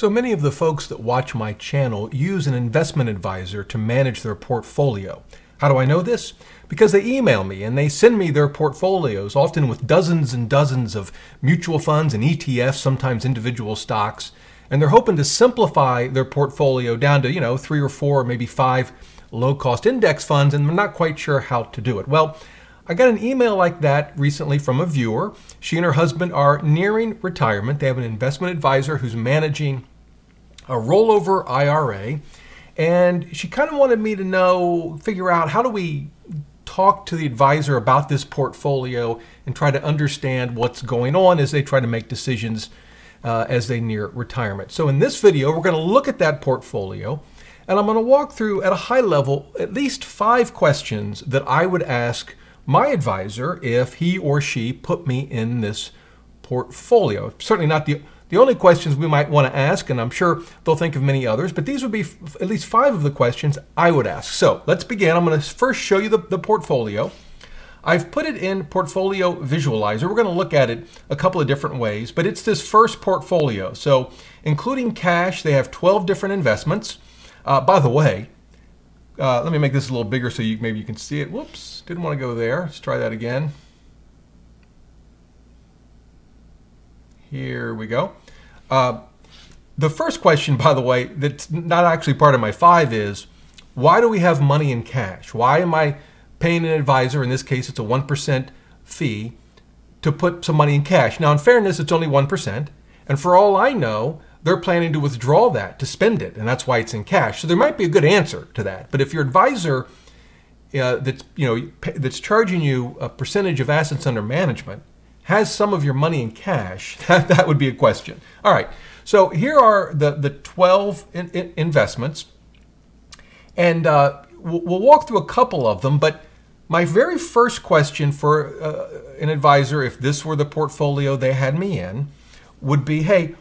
So many of the folks that watch my channel use an investment advisor to manage their portfolio. How do I know this? Because they email me and they send me their portfolios, often with dozens and dozens of mutual funds and ETFs, sometimes individual stocks, and they're hoping to simplify their portfolio down to, 3 or 4, maybe 5 low-cost index funds, and they're not quite sure how to do it. Well, I got an email like that recently from a viewer. She and her husband are nearing retirement. They have an investment advisor who's managing a rollover IRA, and she kind of wanted me to figure out how do we talk to the advisor about this portfolio and try to understand what's going on as they try to make decisions as they near retirement. So in this video, we're going to look at that portfolio, and I'm going to walk through at a high level at least 5 questions that I would ask my advisor if he or she put me in this portfolio. Certainly not the only questions we might want to ask, and I'm sure they'll think of many others, but these would be at least 5 of the questions I would ask. So let's begin. I'm going to first show you the portfolio. I've put it in Portfolio Visualizer. We're going to look at it a couple of different ways, but it's this first portfolio. So including cash, they have 12 different investments. By the way, let me make this a little bigger so maybe you can see it. Whoops, didn't want to go there. Let's try that again. Here we go. The first question, by the way, that's not actually part of my 5 is, why do we have money in cash? Why am I paying an advisor, in this case it's a 1% fee, to put some money in cash? Now in fairness, it's only 1%, and for all I know, they're planning to withdraw that, to spend it, and that's why it's in cash. So there might be a good answer to that. But if your advisor that's charging you a percentage of assets under management has some of your money in cash, that would be a question. All right, so here are the 12 investments, and we'll walk through a couple of them, but my very first question for an advisor, if this were the portfolio they had me in, would be, hey,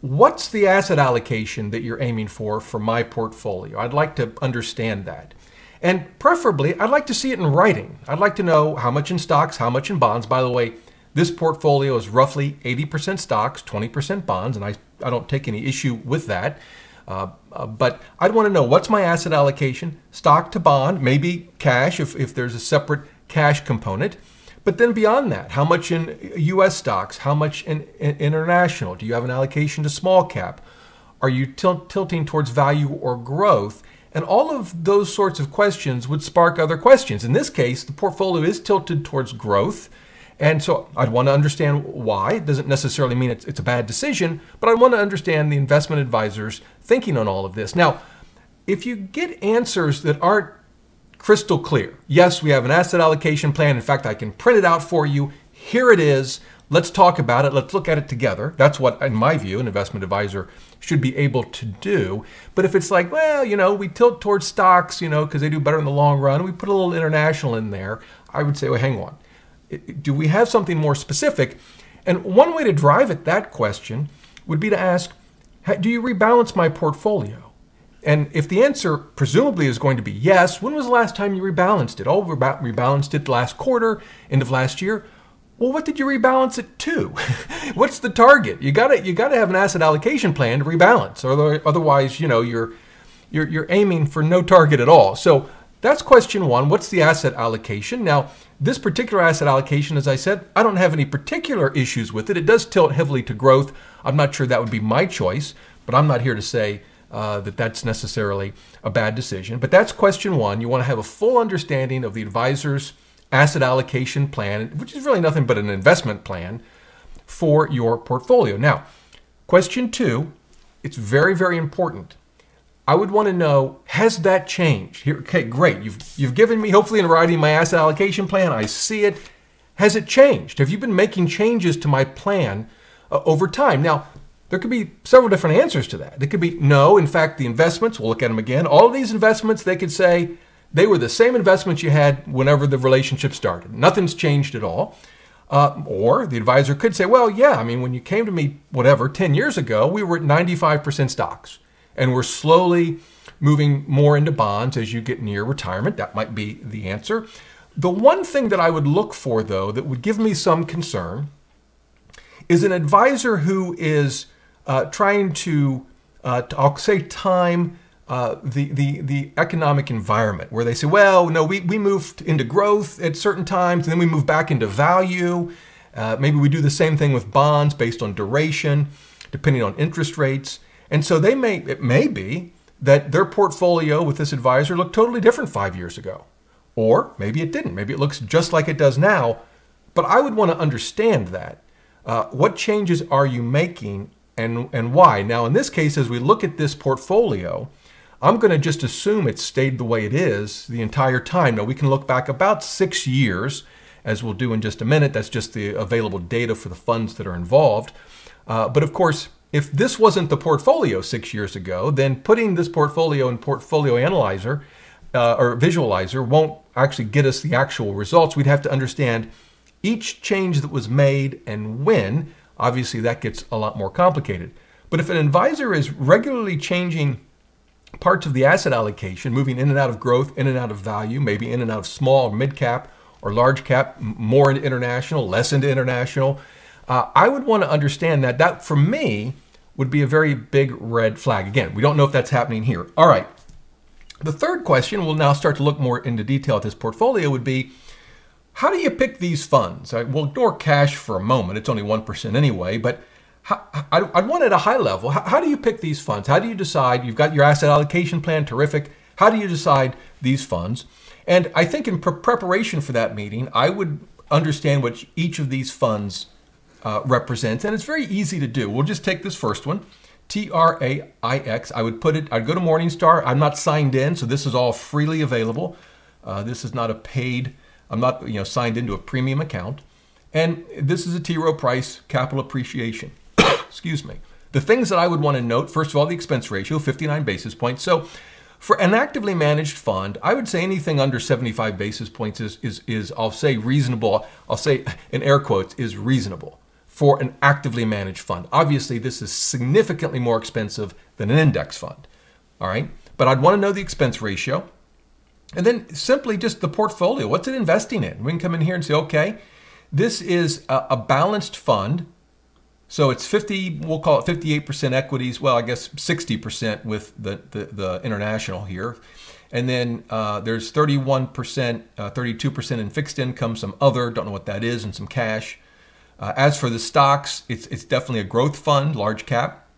what's the asset allocation that you're aiming for my portfolio? I'd like to understand that. And preferably, I'd like to see it in writing. I'd like to know how much in stocks, how much in bonds. By the way, this portfolio is roughly 80% stocks, 20% bonds, and I don't take any issue with that. But I'd want to know, what's my asset allocation? Stock to bond, maybe cash if there's a separate cash component. But then beyond that, how much in U.S. stocks? How much in international? Do you have an allocation to small cap? Are you tilting towards value or growth? And all of those sorts of questions would spark other questions. In this case, the portfolio is tilted towards growth. And so I'd want to understand why. It doesn't necessarily mean it's a bad decision, but I want to understand the investment advisor's thinking on all of this. Now, if you get answers that aren't crystal clear. Yes, we have an asset allocation plan. In fact, I can print it out for you. Here it is. Let's talk about it. Let's look at it together. That's what, in my view, an investment advisor should be able to do. But if it's like, well, we tilt towards stocks, because they do better in the long run, we put a little international in there, I would say, well, hang on. Do we have something more specific? And one way to drive at that question would be to ask, do you rebalance my portfolio? And if the answer presumably is going to be yes, when was the last time you rebalanced it? Oh, we rebalanced it last quarter, end of last year. Well, what did you rebalance it to? What's the target? You gotta have an asset allocation plan to rebalance, or otherwise, you're aiming for no target at all. So that's question one. What's the asset allocation? Now, this particular asset allocation, as I said, I don't have any particular issues with it. It does tilt heavily to growth. I'm not sure that would be my choice, but I'm not here to say that's necessarily a bad decision. But that's question one. You want to have a full understanding of the advisor's asset allocation plan, which is really nothing but an investment plan for your portfolio. Now, question two, it's very, very important. I would want to know, has that changed? Here, okay, great. You've given me, hopefully in writing, my asset allocation plan. I see it. Has it changed? Have you been making changes to my plan over time? Now, there could be several different answers to that. It could be no. In fact, the investments, we'll look at them again. All of these investments, they could say they were the same investments you had whenever the relationship started. Nothing's changed at all. Or the advisor could say, well, yeah, when you came to me, 10 years ago, we were at 95% stocks. And we're slowly moving more into bonds as you get near retirement. That might be the answer. The one thing that I would look for, though, that would give me some concern is an advisor who is trying to I'll say time, the economic environment, where they say, well, no, we moved into growth at certain times, and then we move back into value. Maybe we do the same thing with bonds based on duration, depending on interest rates. And so they it may be that their portfolio with this advisor looked totally different 5 years ago. Or maybe it didn't. Maybe it looks just like it does now. But I would want to understand that. What changes are you making and why? Now, in this case, as we look at this portfolio, I'm going to just assume it stayed the way it is the entire time. Now, we can look back about 6 years, as we'll do in just a minute. That's just the available data for the funds that are involved. But of course, if this wasn't the portfolio 6 years ago, then putting this portfolio in Portfolio Analyzer or Visualizer won't actually get us the actual results. We'd have to understand each change that was made and when. Obviously, that gets a lot more complicated. But if an advisor is regularly changing parts of the asset allocation, moving in and out of growth, in and out of value, maybe in and out of small, mid-cap, or large cap, more into international, less into international, I would want to understand that. That, for me, would be a very big red flag. Again, we don't know if that's happening here. All right. The third question, we'll now start to look more into detail at this portfolio, would be, how do you pick these funds? We'll ignore cash for a moment. It's only 1% anyway, but I'd want it at a high level. How do you pick these funds? How do you decide? You've got your asset allocation plan, terrific. How do you decide these funds? And I think in preparation for that meeting, I would understand what each of these funds represents. And it's very easy to do. We'll just take this first one, TRAIX. I'd go to Morningstar. I'm not signed in, so this is all freely available. This is not a paid, I'm not signed into a premium account. And this is a T. Rowe Price capital appreciation. Excuse me. The things that I would want to note, first of all, the expense ratio, 59 basis points. So for an actively managed fund, I would say anything under 75 basis points is I'll say reasonable. I'll say in air quotes, is reasonable for an actively managed fund. Obviously, this is significantly more expensive than an index fund. All right. But I'd want to know the expense ratio. And then simply just the portfolio. What's it investing in? We can come in here and say, okay, this is a balanced fund. So it's 50, we'll call it 58% equities. Well, I guess 60% with the international here. And then there's 31%, 32% in fixed income, some other, don't know what that is, and some cash. As for the stocks, it's definitely a growth fund, large cap.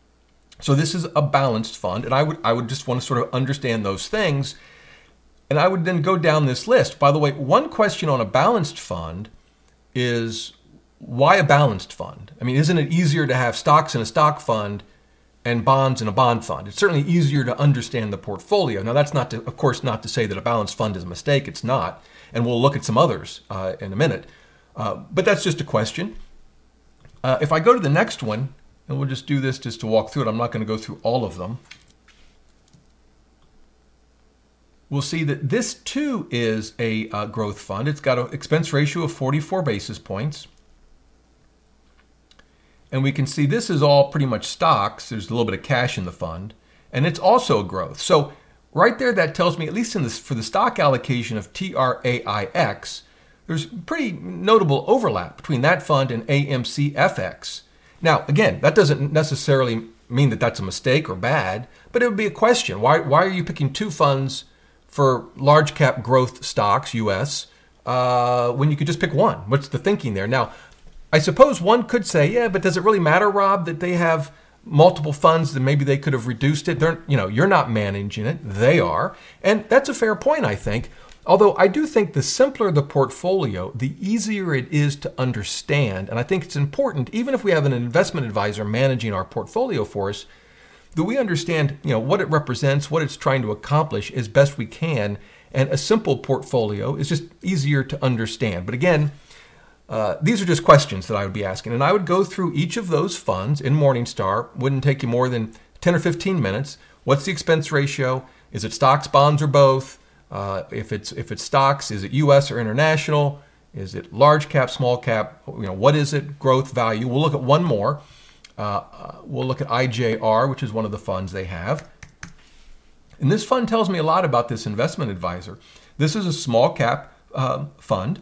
So this is a balanced fund. And I would just want to sort of understand those things. And I would then go down this list. By the way, one question on a balanced fund is, why a balanced fund? I mean, isn't it easier to have stocks in a stock fund and bonds in a bond fund? It's certainly easier to understand the portfolio. Now, that's not, of course, not to say that a balanced fund is a mistake. It's not. And we'll look at some others in a minute. But that's just a question. If I go to the next one, and we'll just do this just to walk through it. I'm not going to go through all of them. We'll see that this, too, is a growth fund. It's got an expense ratio of 44 basis points. And we can see this is all pretty much stocks. There's a little bit of cash in the fund. And it's also growth. So right there, that tells me, at least in this, for the stock allocation of TRAIX, there's pretty notable overlap between that fund and AMCFX. Now, again, that doesn't necessarily mean that that's a mistake or bad, but it would be a question. Why are you picking two funds for large cap growth stocks, US, when you could just pick one? What's the thinking there? Now, I suppose one could say, yeah, but does it really matter, Rob, that they have multiple funds, that maybe they could have reduced it? They're, you're not managing it, they are. And that's a fair point, I think. Although I do think the simpler the portfolio, the easier it is to understand. And I think it's important, even if we have an investment advisor managing our portfolio for us, that we understand, what it represents, what it's trying to accomplish as best we can, and a simple portfolio is just easier to understand. But again, these are just questions that I would be asking, and I would go through each of those funds in Morningstar. Wouldn't take you more than 10 or 15 minutes. What's the expense ratio? Is it stocks, bonds, or both? If it's stocks, is it U.S. or international? Is it large cap, small cap? What is it? Growth, value. We'll look at one more. We'll look at IJR, which is one of the funds they have. And this fund tells me a lot about this investment advisor. This is a small cap fund.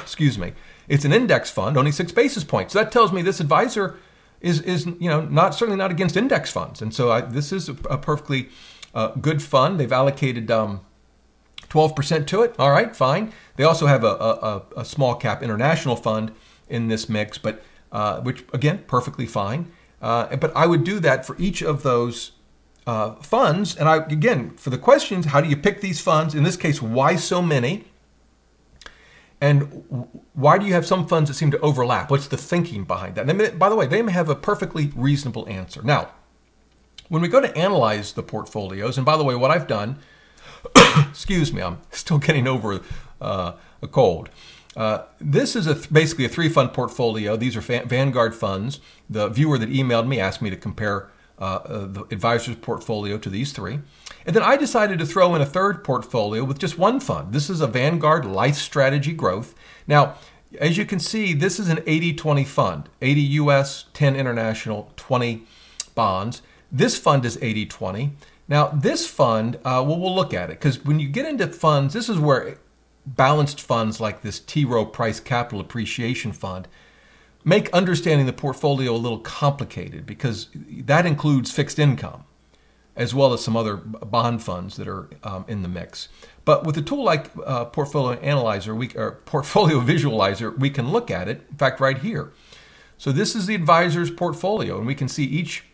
Excuse me. It's an index fund, only 6 basis points. So that tells me this advisor is certainly not against index funds. And so this is a perfectly good fund. They've allocated 12% to it. All right, fine. They also have a small cap international fund in this mix, but which again, perfectly fine. But I would do that for each of those funds. And for the questions, how do you pick these funds? In this case, why so many? And why do you have some funds that seem to overlap? What's the thinking behind that? And by the way, they may have a perfectly reasonable answer. Now, when we go to analyze the portfolios, and by the way, what I've done, excuse me, I'm still getting over a cold. This is basically a three-fund portfolio. These are Vanguard funds. The viewer that emailed me asked me to compare the advisor's portfolio to these three. And then I decided to throw in a third portfolio with just one fund. This is a Vanguard Life Strategy Growth. Now, as you can see, this is an 80-20 fund, 80 US, 10 international, 20 bonds. This fund is 80-20. Now, this fund, we'll look at it, because when you get into funds, this is where balanced funds like this T. Rowe Price Capital Appreciation Fund make understanding the portfolio a little complicated, because that includes fixed income, as well as some other bond funds that are in the mix. But with a tool like Portfolio Visualizer, we can look at it, in fact, right here. So this is the advisor's portfolio, and we can see each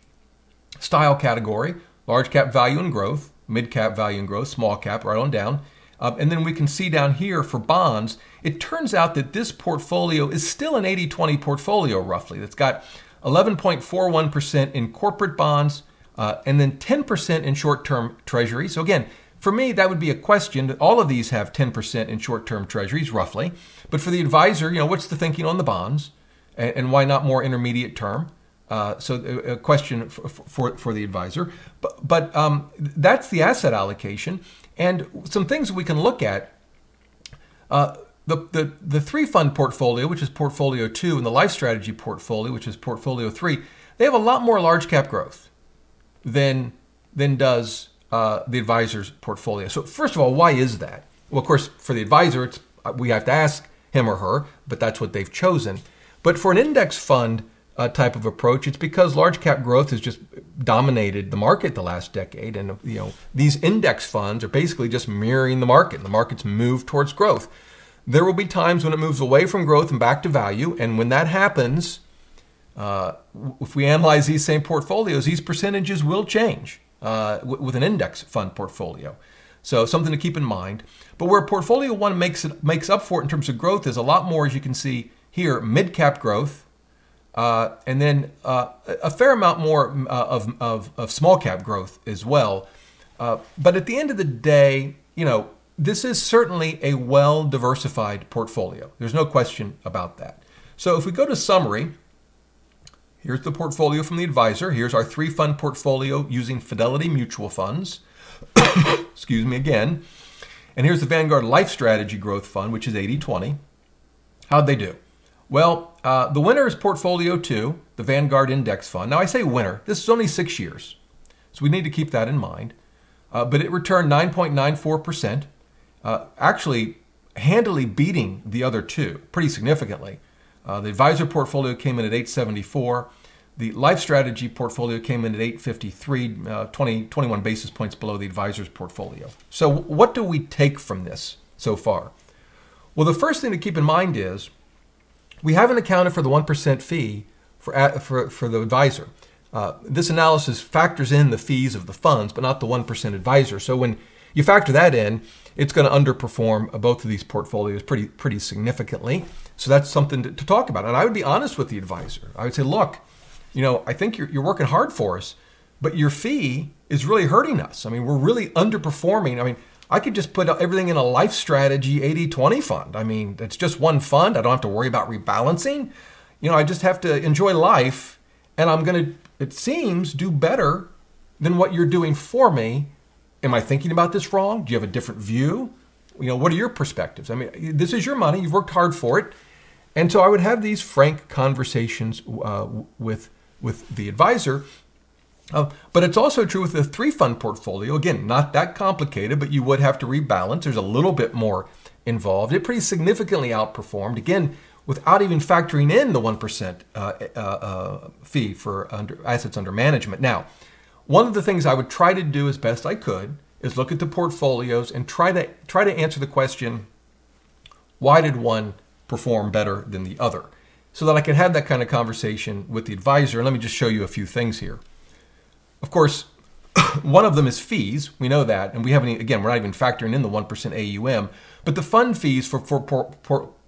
style category, large cap value and growth, mid cap value and growth, small cap, right on down. And then we can see down here for bonds, it turns out that this portfolio is still an 80-20 portfolio, roughly. That's got 11.41% in corporate bonds, and then 10% in short-term treasuries. So again, for me, that would be a question. All of these have 10% in short-term treasuries, roughly. But for the advisor, what's the thinking on the bonds, and why not more intermediate term? So a question for the advisor. But that's the asset allocation, and some things we can look at. The three-fund portfolio, which is Portfolio 2, and the Life Strategy portfolio, which is Portfolio 3, they have a lot more large-cap growth than does the advisor's portfolio. So first of all, why is that? Well, of course, for the advisor, we have to ask him or her, but that's what they've chosen. But for an index fund type of approach, it's because large cap growth has just dominated the market the last decade. And these index funds are basically just mirroring the market, and the market's moved towards growth. There will be times when it moves away from growth and back to value. And when that happens, if we analyze these same portfolios, these percentages will change with an index fund portfolio. So something to keep in mind. But where portfolio one makes up for it in terms of growth is a lot more, as you can see here, mid-cap growth, and then a fair amount more of small-cap growth as well. But at the end of the day, this is certainly a well-diversified portfolio. There's no question about that. So if we go to summary, here's the portfolio from the advisor. Here's our three-fund portfolio using Fidelity Mutual Funds. Excuse me again. And here's the Vanguard Life Strategy Growth Fund, which is 80-20. How'd they do? Well, the winner is Portfolio 2, the Vanguard Index Fund. Now, I say winner. This is only 6 years, so we need to keep that in mind. But it returned 9.94%, actually handily beating the other two pretty significantly. The advisor portfolio came in at 874. The life strategy portfolio came in at 853, 21 basis points below the advisor's portfolio. So what do we take from this so far? Well, the first thing to keep in mind is we haven't accounted for the 1% fee for the advisor. This analysis factors in the fees of the funds, but not the 1% advisor. So when you factor that in, it's going to underperform both of these portfolios pretty significantly. So that's something to talk about. And I would be honest with the advisor. I would say, look, I think you're working hard for us, but your fee is really hurting us. I mean, we're really underperforming. I mean, I could just put everything in a life strategy 80-20 fund. I mean, it's just one fund. I don't have to worry about rebalancing. I just have to enjoy life, and I'm going to, it seems, do better than what you're doing for me. Am I thinking about this wrong? Do you have a different view? What are your perspectives? I mean, this is your money. You've worked hard for it. And so I would have these frank conversations with the advisor. But it's also true with the three-fund portfolio. Again, not that complicated, but you would have to rebalance. There's a little bit more involved. It pretty significantly outperformed. Again, without even factoring in the 1% fee for assets under management. Now, one of the things I would try to do as best I could is look at the portfolios and try to answer the question, why did one perform better than the other? So that I could have that kind of conversation with the advisor. And let me just show you a few things here. Of course, one of them is fees. We know that. And we haven't, again, we're not even factoring in the 1% AUM. But the fund fees for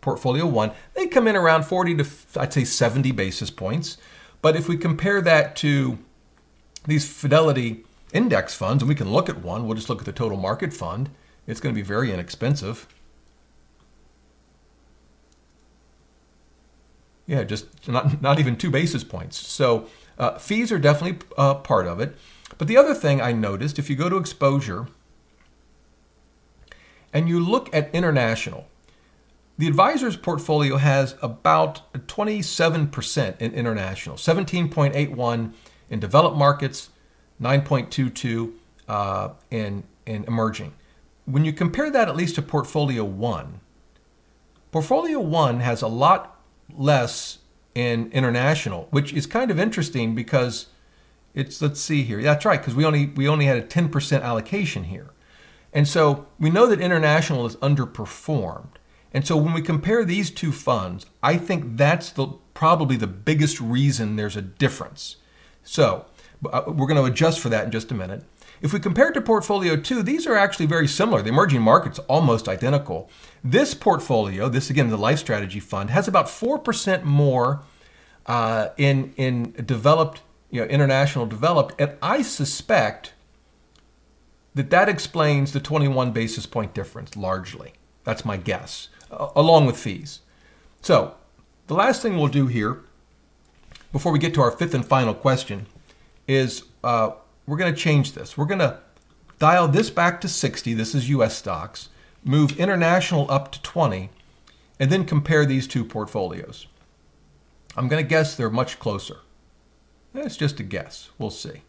Portfolio 1, they come in around 40 to, I'd say, 70 basis points. But if we compare that to these Fidelity index funds, and we can look at one, we'll just look at the total market fund. It's going to be very inexpensive. Yeah, just not even 2 basis points. So fees are definitely part of it. But the other thing I noticed, if you go to exposure and you look at international, the advisor's portfolio has about 27% in international, 17.81 in developed markets, 9.22 in emerging. When you compare that at least to Portfolio 1, Portfolio 1 has a lot less in international, which is kind of interesting because it's, let's see here. That's right, because we only had a 10% allocation here. And so we know that international is underperformed. And so when we compare these two funds, I think that's probably the biggest reason there's a difference. So we're going to adjust for that in just a minute. If we compare it to Portfolio 2, these are actually very similar. The emerging markets are almost identical. This portfolio, this again, the Life Strategy Fund, has about 4% more in developed, international developed. And I suspect that explains the 21 basis point difference largely. That's my guess, along with fees. So the last thing we'll do here before we get to our fifth and final question is we're going to change this. We're going to dial this back to 60. This is U.S. stocks. Move international up to 20, and then compare these two portfolios. I'm going to guess they're much closer. That's just a guess. We'll see.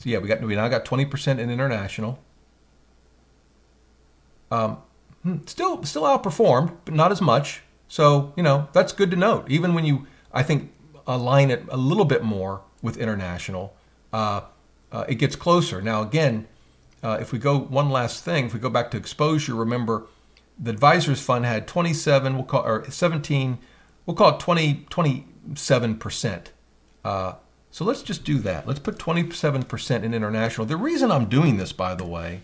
So yeah, we now got 20% in international. Still outperformed, but not as much. So, that's good to note. Even when you, I think, align it a little bit more with international, it gets closer. Now, again, if we go one last thing, if we go back to exposure, remember the advisor's fund had 27%. So let's just do that. Let's put 27% in international. The reason I'm doing this, by the way,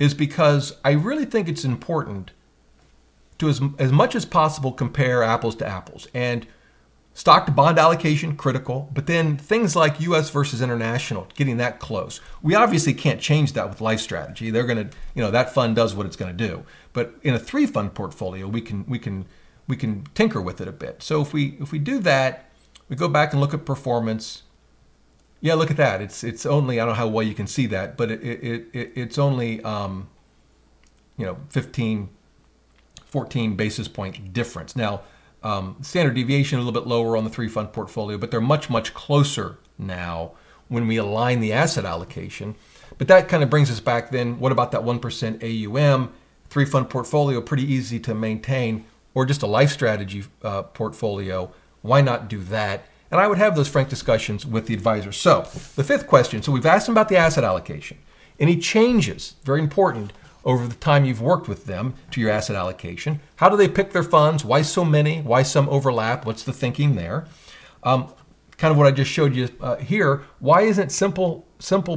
is because I really think it's important to as much as possible compare apples to apples. And stock to bond allocation, critical, but then things like US versus international, getting that close. We obviously can't change that with Life Strategy. They're going to, that fund does what it's going to do. But in a 3-fund portfolio, we can tinker with it a bit. So if we do that, we go back and look at performance. Yeah, look at that. It's only, I don't know how well you can see that, but it's only 14 basis point difference. Now, standard deviation a little bit lower on the 3-fund portfolio, but they're much closer now when we align the asset allocation. But that kind of brings us back then. What about that 1% AUM? 3-fund portfolio, pretty easy to maintain, or just a Life Strategy portfolio. Why not do that? And I would have those frank discussions with the advisor. So the fifth question, so we've asked them about the asset allocation. Any changes, very important, over the time you've worked with them to your asset allocation? How do they pick their funds? Why so many? Why some overlap? What's the thinking there? Kind of what I just showed you here. Why isn't simple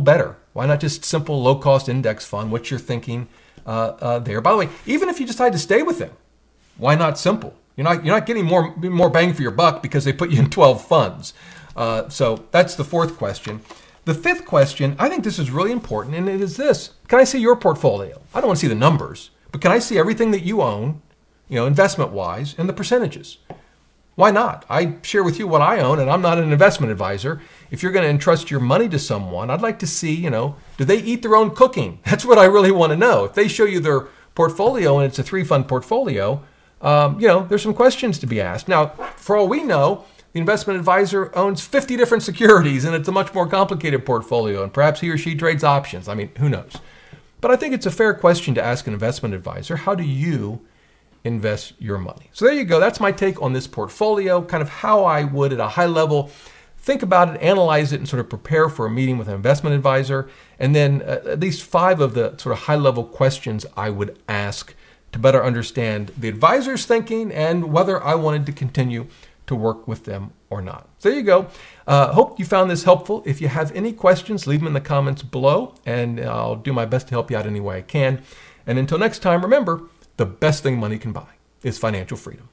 better? Why not just simple low-cost index fund? What's your thinking there? By the way, even if you decide to stay with them, why not simple? You're not getting more bang for your buck because they put you in 12 funds. So that's the fourth question. The fifth question, I think this is really important, and it is this. Can I see your portfolio? I don't want to see the numbers, but can I see everything that you own, investment-wise, and the percentages? Why not? I share with you what I own, and I'm not an investment advisor. If you're going to entrust your money to someone, I'd like to see, do they eat their own cooking? That's what I really want to know. If they show you their portfolio and it's a 3-fund portfolio, there's some questions to be asked. Now, for all we know, the investment advisor owns 50 different securities, and it's a much more complicated portfolio, and perhaps he or she trades options. I mean, who knows? But I think it's a fair question to ask an investment advisor. How do you invest your money. So there you go. That's my take on this portfolio, kind of how I would at a high level think about it, analyze it, and sort of prepare for a meeting with an investment advisor. And then at least 5 of the sort of high level questions I would ask to better understand the advisor's thinking and whether I wanted to continue to work with them or not. So there you go. Hope you found this helpful. If you have any questions, leave them in the comments below, and I'll do my best to help you out any way I can. And until next time, remember, the best thing money can buy is financial freedom.